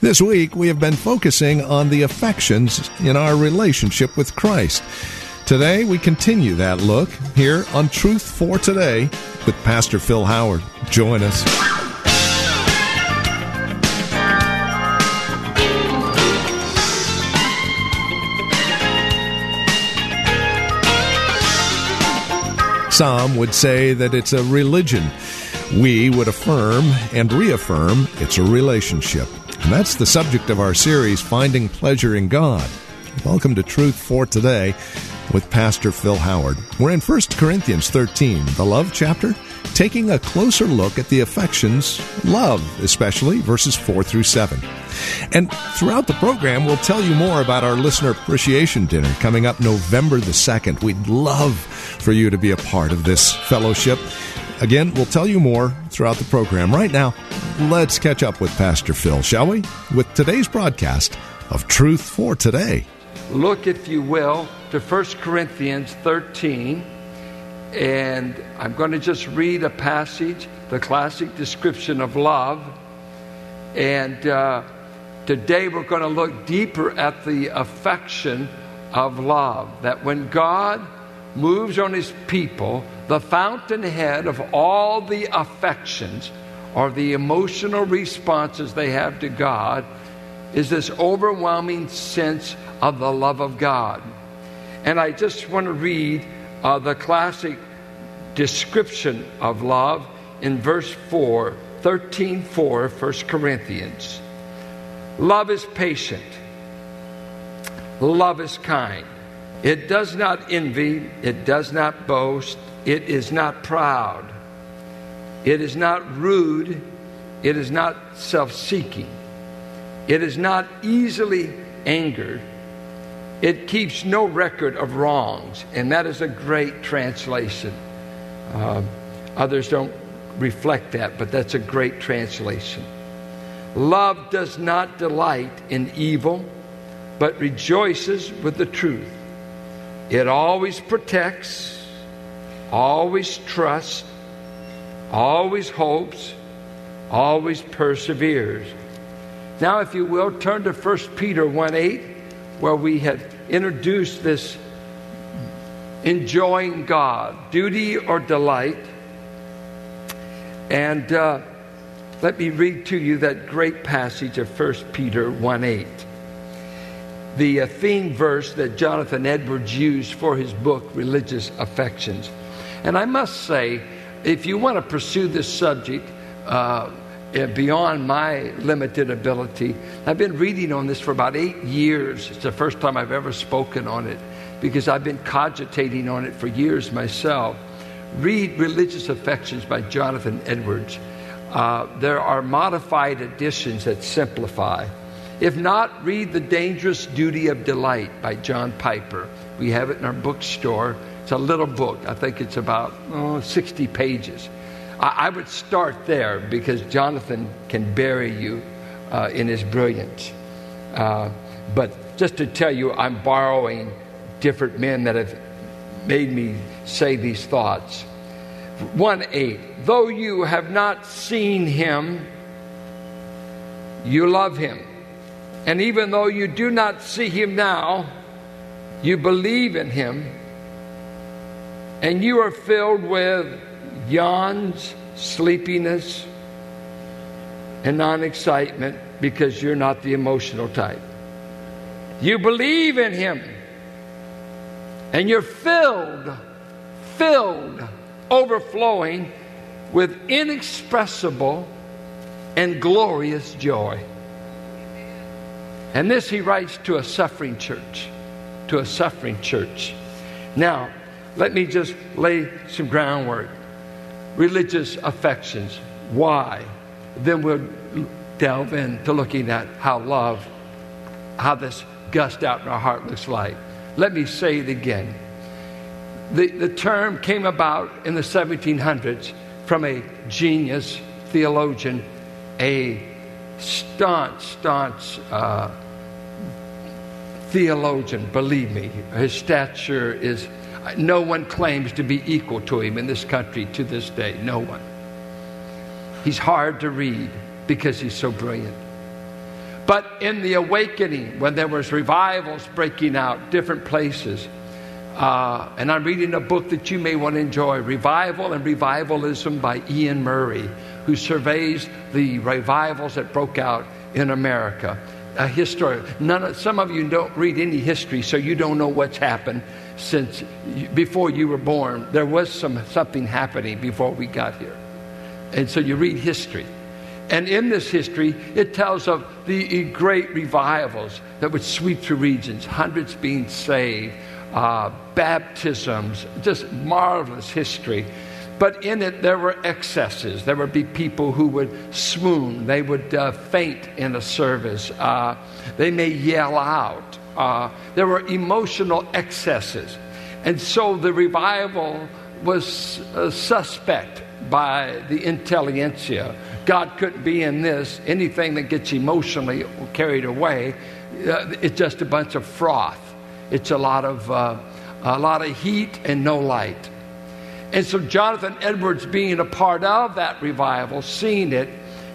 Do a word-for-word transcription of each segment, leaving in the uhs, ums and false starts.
This week, we have been focusing on the affections in our relationship with Christ. Today, we continue that look here on Truth for Today with Pastor Phil Howard. Join us. Some would say that it's a religion. We would affirm and reaffirm it's a relationship. And that's the subject of our series, Finding Pleasure in God. Welcome to Truth for Today with Pastor Phil Howard. We're in First Corinthians thirteen, the love chapter, taking a closer look at the affections, love especially, verses four through seven. And throughout the program, we'll tell you more about our Listener Appreciation Dinner coming up November the second. We'd love for you to be a part of this fellowship. Again, we'll tell you more throughout the program. Right now, let's catch up with Pastor Phil, shall we? With today's broadcast of Truth for Today. Look, if you will, to First Corinthians thirteen, and I'm going to just read a passage, the classic description of love. And uh, today we're going to look deeper at the affection of love, that when God moves on his people, the fountainhead of all the affections or the emotional responses they have to God is this overwhelming sense of the love of God. And I just want to read uh, the classic description of love in verse four, thirteen four, First Corinthians. Love is patient. Love is kind. It does not envy. It does not boast. It is not proud. It is not rude. It is not self-seeking. It is not easily angered. It keeps no record of wrongs. And that is a great translation. Uh, others don't reflect that, but that's a great translation. Love does not delight in evil, but rejoices with the truth. It always protects, always trusts, always hopes, always perseveres. Now, if you will, turn to First Peter one eight, where we had introduced this enjoying God, duty or delight. And uh, let me read to you that great passage of First Peter one eight. The theme verse that Jonathan Edwards used for his book, Religious Affections. And I must say, if you want to pursue this subject uh, beyond my limited ability, I've been reading on this for about eight years. It's the first time I've ever spoken on it because I've been cogitating on it for years myself. Read Religious Affections by Jonathan Edwards. Uh, there are modified editions that simplify. If not, read The Dangerous Duty of Delight by John Piper. We have it in our bookstore. It's a little book. I think it's about oh, sixty pages. I, I would start there because Jonathan can bury you uh, in his brilliance. Uh, but just to tell you, I'm borrowing different men that have made me say these thoughts. one eight, though you have not seen him, you love him. And even though you do not see him now, you believe in him, and you are filled with yawns, sleepiness, and non-excitement because you're not the emotional type. You believe in him, and you're filled, filled, overflowing with inexpressible and glorious joy. And this he writes to a suffering church, to a suffering church. Now, let me just lay some groundwork. Religious affections, why? Then we'll delve into looking at how love, how this gust out in our heart looks like. Let me say it again. The, the term came about in the seventeen hundreds from a genius theologian, a staunch, staunch uh, theologian, believe me. His stature is, no one claims to be equal to him in this country to this day, no one. He's hard to read because he's so brilliant. But in the awakening, when there was revivals breaking out, different places, uh, and I'm reading a book that you may want to enjoy, Revival and Revivalism by Ian Murray, who surveys the revivals that broke out in America. A historian. None of, some of you don't read any history, so you don't know what's happened since you, before you were born. There was some something happening before we got here. And so you read history. And in this history, it tells of the great revivals that would sweep through regions, hundreds being saved, uh, baptisms, just marvelous history. But in it, there were excesses. There would be people who would swoon. They would uh, faint in a service. Uh, they may yell out. Uh, there were emotional excesses. And so the revival was uh, suspect by the intelligentsia. God couldn't be in this. Anything that gets emotionally carried away, uh, it's just a bunch of froth. It's a lot of uh, a lot of heat and no light. And so Jonathan Edwards, being a part of that revival, seeing it,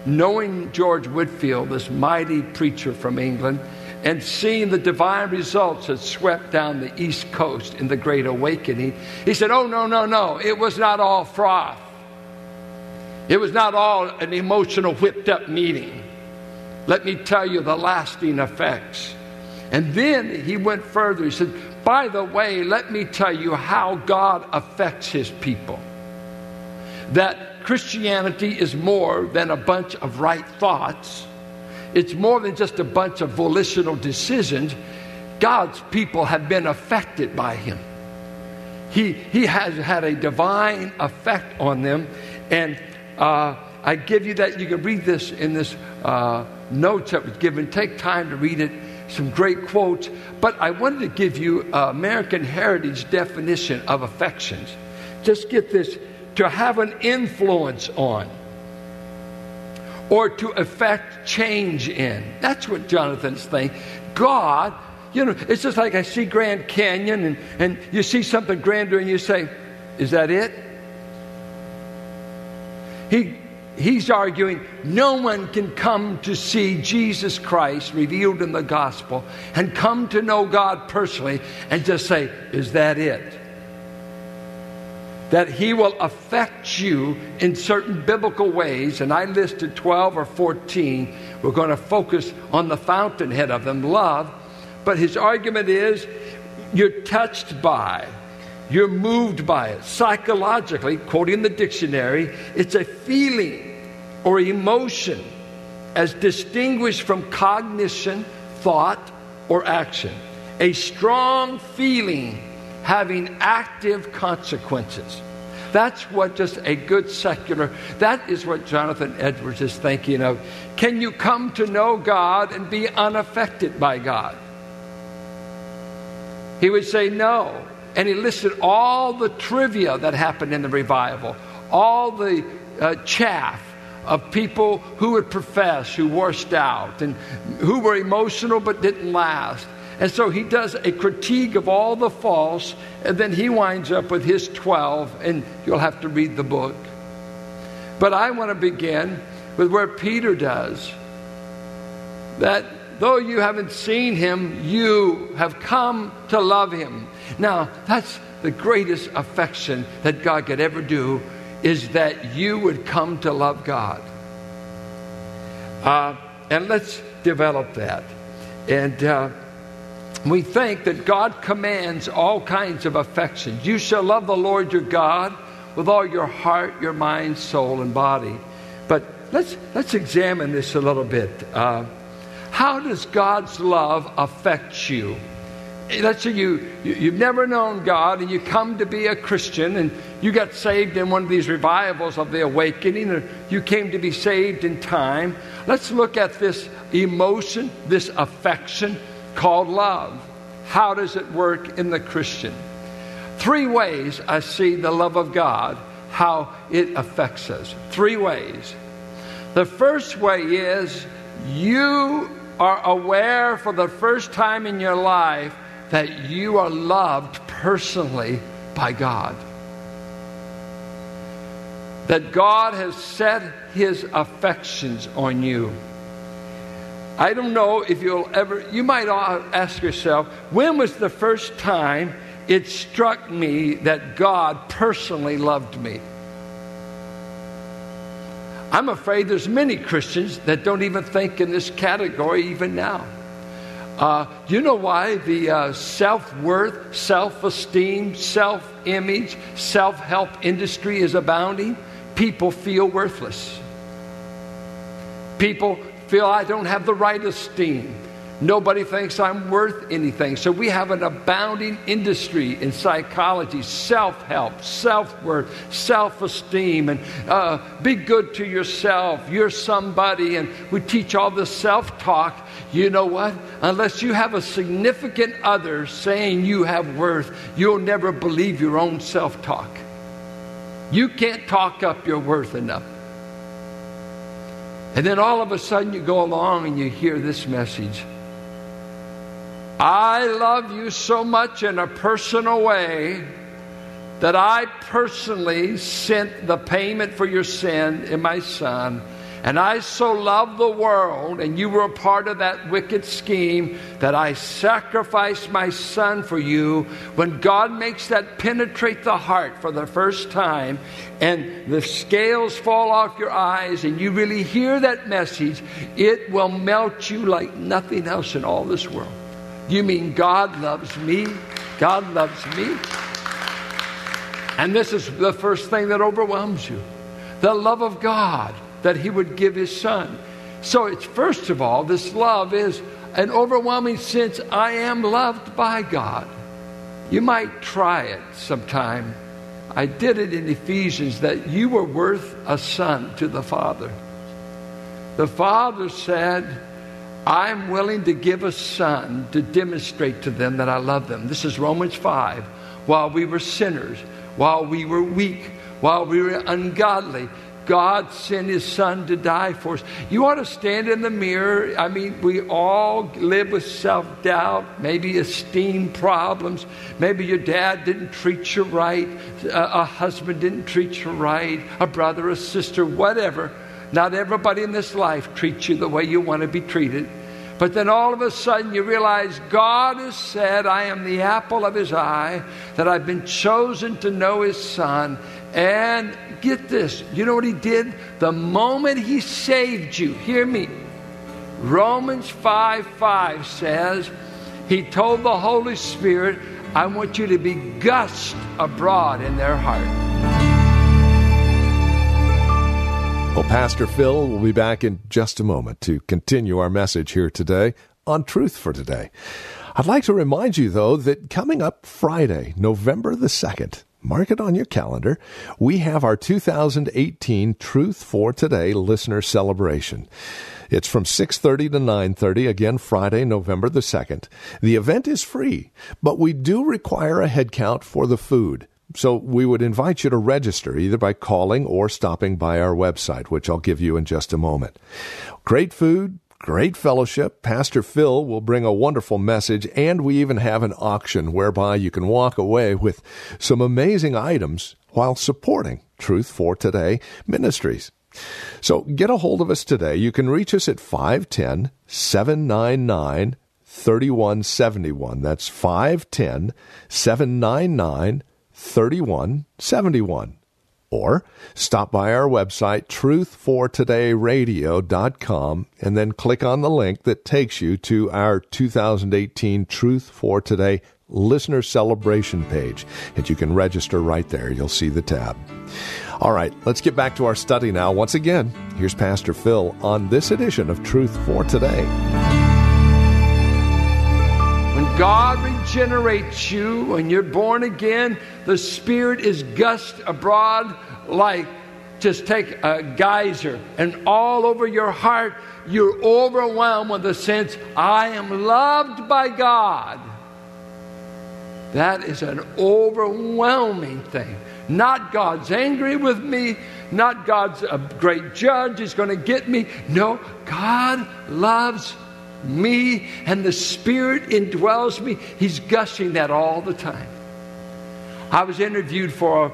knowing George Whitefield, this mighty preacher from England, and seeing the divine results that swept down the East Coast in the Great Awakening, he said, oh, no, no, no, it was not all froth. It was not all an emotional, whipped-up meeting. Let me tell you the lasting effects. And then he went further. He said, by the way, let me tell you how God affects his people. That Christianity is more than a bunch of right thoughts. It's more than just a bunch of volitional decisions. God's people have been affected by him. He, he has had a divine effect on them. And Uh, I give you that. You can read this in this uh, notes that was given. Take time to read it. Some great quotes. But I wanted to give you uh, American Heritage definition of affections. Just get this. To have an influence on. Or to affect change in. That's what Jonathan's saying. God, you know, it's just like I see Grand Canyon and, and you see something grander and you say, is that it? He, he's arguing no one can come to see Jesus Christ revealed in the gospel and come to know God personally and just say, is that it? That he will affect you in certain biblical ways. And I listed twelve or fourteen. We're going to focus on the fountainhead of them, love. But his argument is you're touched by, you're moved by it. Psychologically, quoting the dictionary, it's a feeling or emotion as distinguished from cognition, thought, or action. A strong feeling having active consequences. That's what just a good secular, that is what Jonathan Edwards is thinking of. Can you come to know God and be unaffected by God? He would say no. And he listed all the trivia that happened in the revival, all the uh, chaff of people who would profess, who washed out, and who were emotional but didn't last. And so he does a critique of all the false, and then he winds up with his twelve, and you'll have to read the book. But I want to begin with where Peter does, that though you haven't seen him, you have come to love him. Now, that's the greatest affection that God could ever do, is that you would come to love God. Uh, and let's develop that. And uh, we think that God commands all kinds of affections. You shall love the Lord your God with all your heart, your mind, soul, and body. But let's, let's examine this a little bit. Uh, how does God's love affect you? let's say you, you, you've never known God and you come to be a Christian and you got saved in one of these revivals of the awakening, or you came to be saved in time. Let's look at this emotion, this affection called love. How does it work in the Christian? Three ways I see the love of God, how it affects us. Three ways. The first way is you are aware for the first time in your life that you are loved personally by God. That God has set His affections on you. I don't know if you'll ever, you might ask yourself, when was the first time it struck me that God personally loved me? I'm afraid there's many Christians that don't even think in this category even now. Uh, you know why? The uh, self-worth, self-esteem, self-image, self-help industry is abounding. People feel worthless. People feel I don't have the right esteem. Nobody thinks I'm worth anything. So we have an abounding industry in psychology, self-help, self-worth, self-esteem, and uh, be good to yourself. You're somebody, and we teach all this self-talk. You know what? Unless you have a significant other saying you have worth, you'll never believe your own self-talk. You can't talk up your worth enough. And then all of a sudden you go along and you hear this message. I love you so much in a personal way that I personally sent the payment for your sin in my Son. And I so love the world, and you were a part of that wicked scheme, that I sacrificed my Son for you. When God makes that penetrate the heart for the first time, and the scales fall off your eyes, and you really hear that message, it will melt you like nothing else in all this world. You mean God loves me? God loves me? And this is the first thing that overwhelms you. The love of God, that He would give His Son. So it's first of all, this love is an overwhelming sense, I am loved by God. You might try it sometime. I did it in Ephesians, that you were worth a son to the Father. The Father said, I'm willing to give a son to demonstrate to them that I love them. This is Romans five. While we were sinners, while we were weak, while we were ungodly, God sent His Son to die for us. You ought to stand in the mirror. I mean, we all live with self-doubt, maybe esteem problems. Maybe your dad didn't treat you right, a, a husband didn't treat you right, a brother, a sister, whatever. Not everybody in this life treats you the way you want to be treated. But then all of a sudden you realize God has said, I am the apple of His eye, that I've been chosen to know His Son. And get this, you know what He did? The moment He saved you, hear me, Romans five five says, He told the Holy Spirit, I want you to be gushed abroad in their heart. Well, Pastor Phil will be back in just a moment to continue our message here today on Truth for Today. I'd like to remind you, though, that coming up Friday, November the second, mark it on your calendar, we have our two thousand eighteen Truth for Today Listener Celebration. It's from six thirty to nine thirty, again Friday, November the second. The event is free, but we do require a head count for the food. So we would invite you to register either by calling or stopping by our website, which I'll give you in just a moment. Great food, great fellowship. Pastor Phil will bring a wonderful message, and we even have an auction whereby you can walk away with some amazing items while supporting Truth for Today Ministries. So get a hold of us today. You can reach us at five one zero, seven nine nine, three one seven one. That's five one zero, seven nine nine, three one seven one. thirty-one seventy-one, or stop by our website, truth for today radio dot com, and then click on the link that takes you to our two thousand eighteen Truth for Today Listener Celebration page, and you can register right there. You'll see the tab. All right, let's get back to our study now. Once again, here's Pastor Phil on this edition of Truth for Today. When God regenerates you, when you're born again, the Spirit is gust abroad like just take a geyser, and all over your heart, you're overwhelmed with the sense, I am loved by God. That is an overwhelming thing. Not God's angry with me. Not God's a great judge. He's going to get me. No, God loves me, and the Spirit indwells me. He's gushing that all the time. I was interviewed for a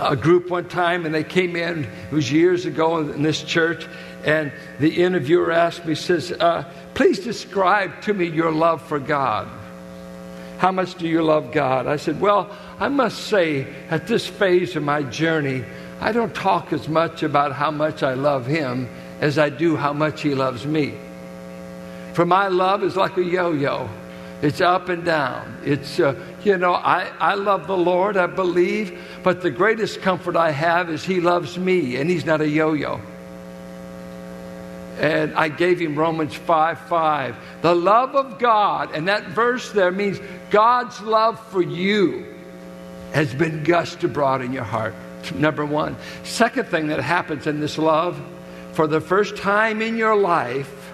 a group one time, and they came in, it was years ago in this church, and the interviewer asked me, says, uh, please describe to me your love for God. How much do you love God? I said, well, I must say at this phase of my journey, I don't talk as much about how much I love Him as I do how much He loves me. For my love is like a yo-yo. It's up and down. It's, uh, you know, I, I love the Lord, I believe, but the greatest comfort I have is He loves me, and He's not a yo-yo. And I gave him Romans five five. The love of God, and that verse there means God's love for you has been gushed abroad in your heart, number one. Second thing that happens in this love, for the first time in your life,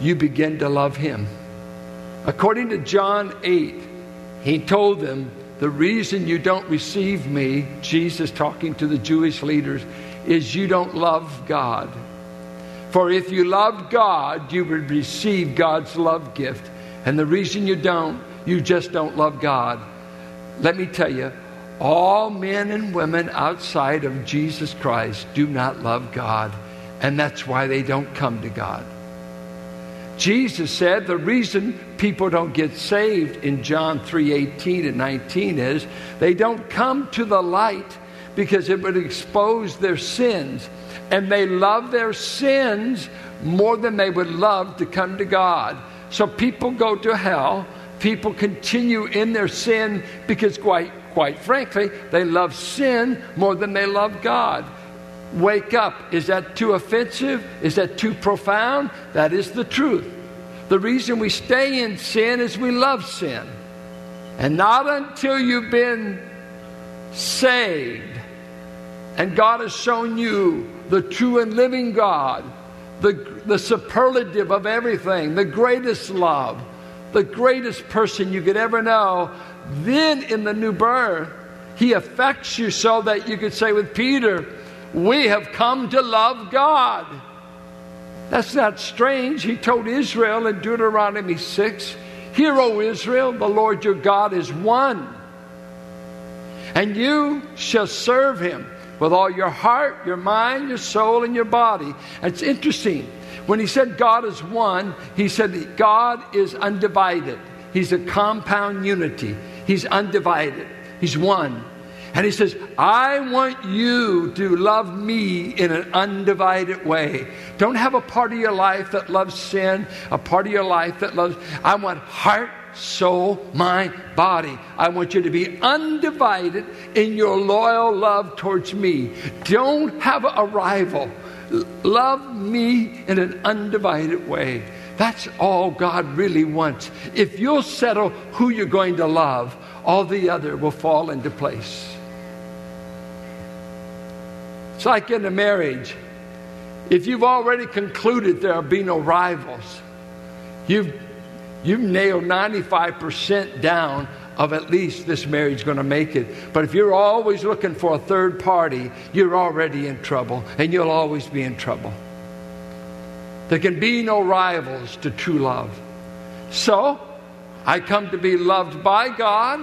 you begin to love Him. According to John eight, He told them, the reason you don't receive me, Jesus talking to the Jewish leaders, is you don't love God. For if you loved God, you would receive God's love gift. And the reason you don't, you just don't love God. Let me tell you, all men and women outside of Jesus Christ do not love God. And that's why they don't come to God. Jesus said the reason people don't get saved in John three eighteen and nineteen is they don't come to the light because it would expose their sins. And they love their sins more than they would love to come to God. So people go to hell. People continue in their sin because quite, quite frankly, they love sin more than they love God. Wake up. Is that too offensive? Is that too profound? That is the truth. The reason we stay in sin is we love sin. And not until you've been saved and God has shown you the true and living God, the, the superlative of everything, the greatest love, the greatest person you could ever know, then in the new birth, He affects you so that you could say with Peter, we have come to love God. That's not strange. He told Israel in Deuteronomy six, hear, O Israel, the Lord your God is one. And you shall serve Him with all your heart, your mind, your soul, and your body. It's interesting. When he said God is one, he said God is undivided. He's a compound unity. He's undivided. He's one. And he says, I want you to love me in an undivided way. Don't have a part of your life that loves sin, a part of your life that loves... I want heart, soul, mind, body. I want you to be undivided in your loyal love towards me. Don't have a rival. Love me in an undivided way. That's all God really wants. If you'll settle who you're going to love, all the other will fall into place. It's like in a marriage. If you've already concluded there'll be no rivals, you've, you've nailed ninety-five percent down of at least this marriage going to make it. But if you're always looking for a third party, you're already in trouble, and you'll always be in trouble. There can be no rivals to true love. So, I come to be loved by God.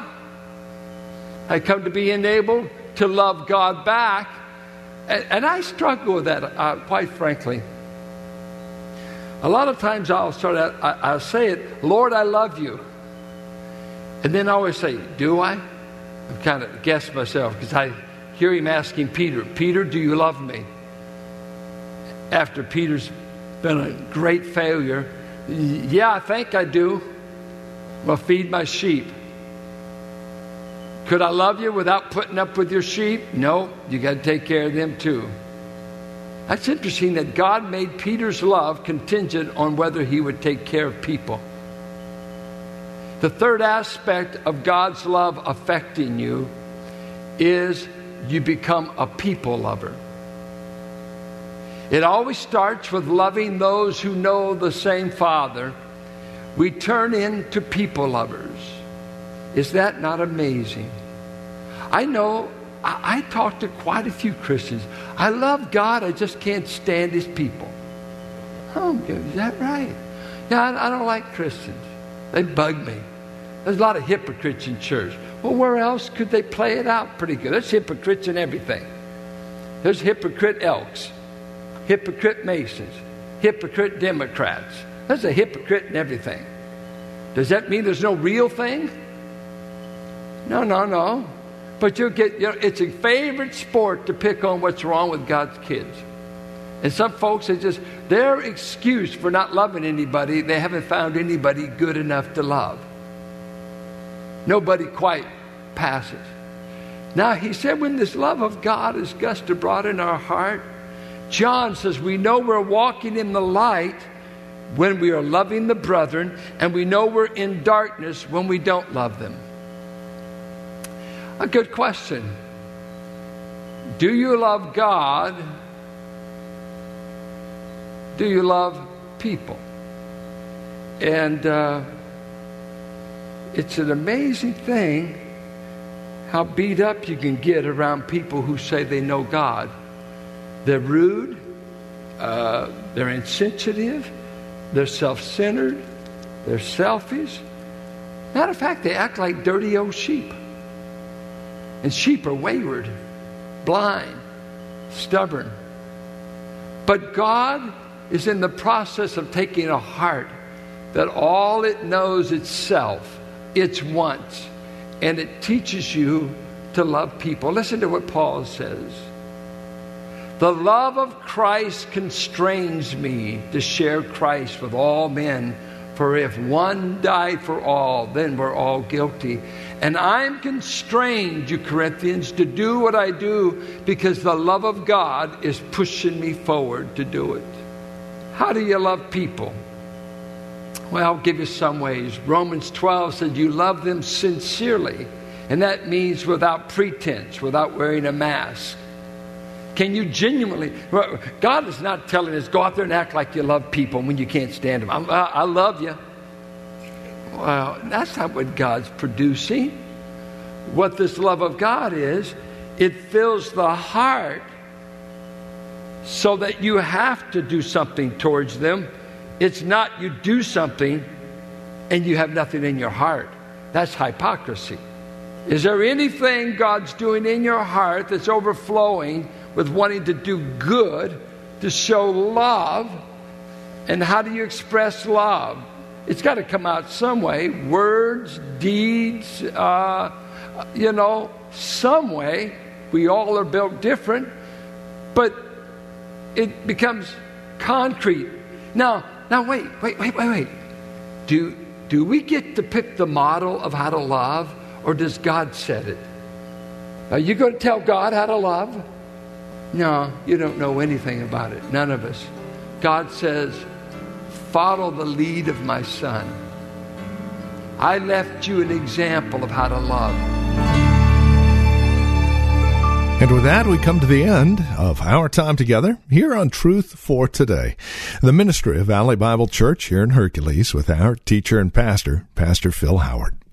I come to be enabled to love God back. And, and I struggle with that, uh, quite frankly. A lot of times I'll start out, I, I'll say it, Lord, I love you. And then I always say, do I? I kind of guess myself because I hear him asking Peter, Peter, do you love me? After Peter's been a great failure, yeah, I think I do. Well, feed my sheep. Could I love you without putting up with your sheep? No, you got to take care of them too. That's interesting that God made Peter's love contingent on whether he would take care of people. The third aspect of God's love affecting you is you become a people lover. It always starts with loving those who know the same Father. We turn into people lovers. Is that not amazing? I know I, I talk to quite a few Christians. I love God. I just can't stand his people. Oh, is that right? Yeah, I, I don't like Christians. They bug me. There's a lot of hypocrites in church. Well, where else could they play it out pretty good? There's hypocrites in everything. There's hypocrite Elks, hypocrite Masons, hypocrite Democrats. There's a hypocrite in everything. Does that mean there's no real thing? No, no, no. But you'll get, you know, it's a favorite sport to pick on what's wrong with God's kids. And some folks, it's just their excuse for not loving anybody, they haven't found anybody good enough to love. Nobody quite passes. Now, he said when this love of God is gusted abroad in our heart, John says we know we're walking in the light when we are loving the brethren, and we know we're in darkness when we don't love them. A good question. Do you love God? Do you love people? And uh, it's an amazing thing how beat up you can get around people who say they know God. They're rude. Uh, they're insensitive. They're self-centered. They're selfish. Matter of fact, they act like dirty old sheep. And sheep are wayward, blind, stubborn. But God is in the process of taking a heart that all it knows itself, its wants, and it teaches you to love people. Listen to what Paul says. The love of Christ constrains me to share Christ with all men, for if one died for all, then we're all guilty. And I'm constrained, you Corinthians, to do what I do because the love of God is pushing me forward to do it. How do you love people? Well, I'll give you some ways. Romans twelve said you love them sincerely, and that means without pretense, without wearing a mask. Can you genuinely? God is not telling us, go out there and act like you love people when you can't stand them. I, I love you. Well, that's not what God's producing. What this love of God is, it fills the heart so that you have to do something towards them. It's not you do something and you have nothing in your heart. That's hypocrisy. Is there anything God's doing in your heart that's overflowing with wanting to do good, to show love? And how do you express love? It's got to come out some way. Words, deeds, uh, you know, some way. We all are built different. But it becomes concrete. Now, now wait, wait, wait, wait, wait. Do, do we get to pick the model of how to love, or does God set it? Are you going to tell God how to love? No, you don't know anything about it. None of us. God says, follow the lead of my son. I left you an example of how to love. And with that, we come to the end of our time together here on Truth for Today, the ministry of Valley Bible Church here in Hercules with our teacher and pastor, Pastor Phil Howard.